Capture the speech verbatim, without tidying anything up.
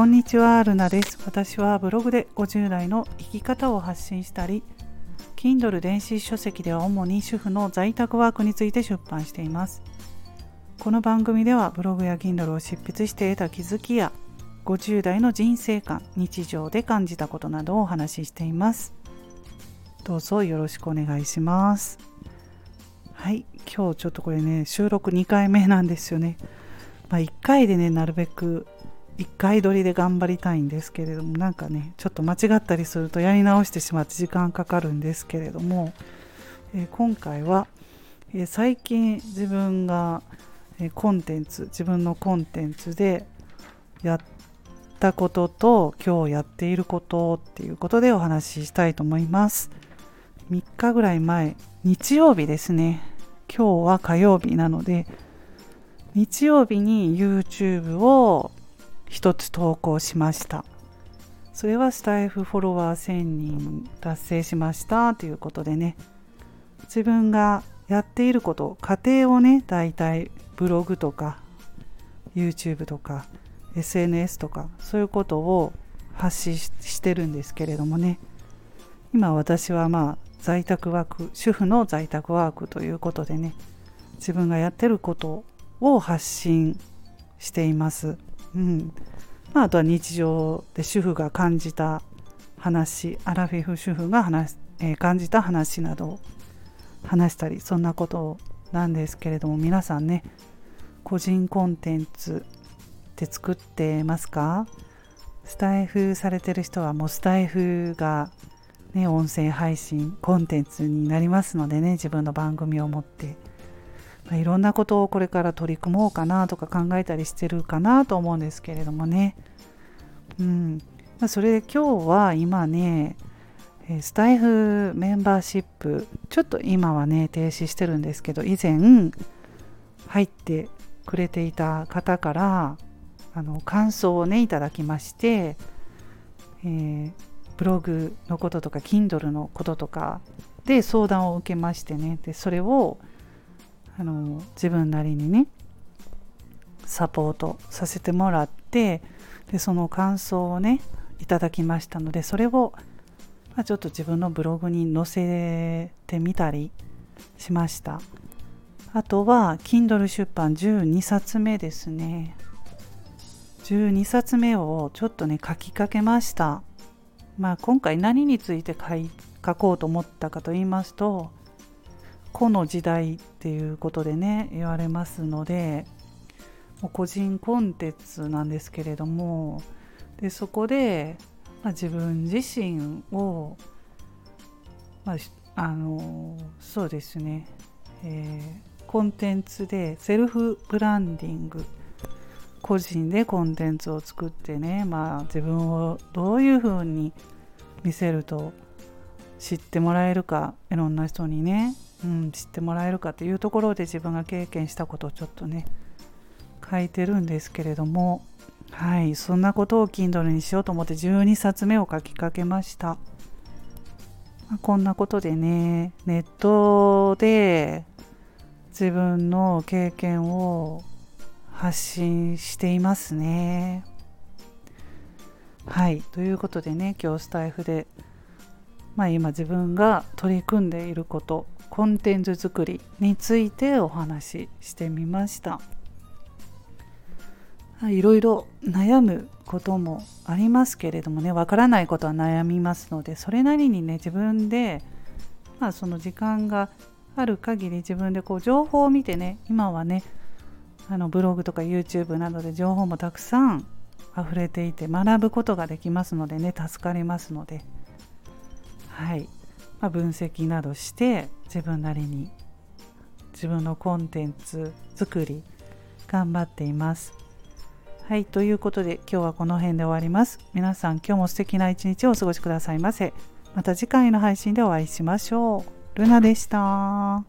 こんにちは、ルナです。私はブログでごじゅう代の生き方を発信したり、Kindle 電子書籍では主に主婦の在宅ワークについて出版しています。この番組ではブログや Kindle を執筆して得た気づきや、ごじゅう代の人生観、日常で感じたことなどをお話ししています。どうぞよろしくお願いします。はい、今日ちょっとこれね、収録にかいめなんですよね。まあ、いっかいでね、なるべくいっかい撮りで頑張りたいんですけれども、なんかねちょっと間違ったりするとやり直してしまって時間かかるんですけれども、えー、今回は、えー、最近自分が、えー、コンテンツ自分のコンテンツでやったことと今日やっていることっていうことでお話ししたいと思います。みっかぐらい前、日曜日ですね、今日は火曜日なので日曜日に YouTube を一つ投稿しました。それはスタイフフォロワーせんにん達成しましたということでね、自分がやっていること、家庭をね、だいたいブログとか YouTube とか エスエヌエス とかそういうことを発信してるんですけれどもね、今私はまあ在宅ワーク、主婦の在宅ワークということでね、自分がやってることを発信しています。うんまあ、あとは日常で主婦が感じた話、アラフィフ主婦が話、えー、感じた話などを話したり、そんなことなんですけれども、皆さんね、個人コンテンツって作ってますか？スタイフされてる人はもうスタイフが、ね、音声配信コンテンツになりますのでね、自分の番組を持っていろんなことをこれから取り組もうかなとか考えたりしてるかなと思うんですけれどもね、うん、それで今日は今ね、スタイフメンバーシップちょっと今はね停止してるんですけど、以前入ってくれていた方からあの感想をねいただきまして、えー、ブログのこととか Kindle のこととかで相談を受けましてね、でそれをあの自分なりにねサポートさせてもらって、でその感想をねいただきましたので、それを、まあ、ちょっと自分のブログに載せてみたりしました。あとは Kindle 出版じゅうにさつめですね、じゅうにさつめをちょっとね書きかけました。まあ、今回何について 書い、書こうと思ったかと言いますと、個の時代っていうことでね言われますので、もう個人コンテンツなんですけれども、でそこで、まあ、自分自身を、まあ、あのそうですね、えー、コンテンツでセルフブランディング、個人でコンテンツを作ってね、まあ、自分をどういうふうに見せると知ってもらえるか、いろんな人にね、うん、知ってもらえるかというところで自分が経験したことをちょっとね書いてるんですけれども、はい、そんなことを Kindle にしようと思ってじゅうにさつめを書きかけました。まあ、こんなことでね、ネットで自分の経験を発信していますね。はい、ということでね、今日スタイフでまあ、今自分が取り組んでいること、コンテンツ作りについてお話ししてみました。いろいろ悩むこともありますけれどもね、わからないことは悩みますので、それなりにね自分で、まあ、その時間がある限り自分でこう情報を見てね、今はねあのブログとか YouTube などで情報もたくさん溢れていて学ぶことができますのでね、助かりますので、はいまあ、分析などして自分なりに自分のコンテンツ作り頑張っています。はいということで今日はこの辺で終わります。皆さん今日も素敵な一日をお過ごしくださいませ。また次回の配信でお会いしましょう。ルナでした。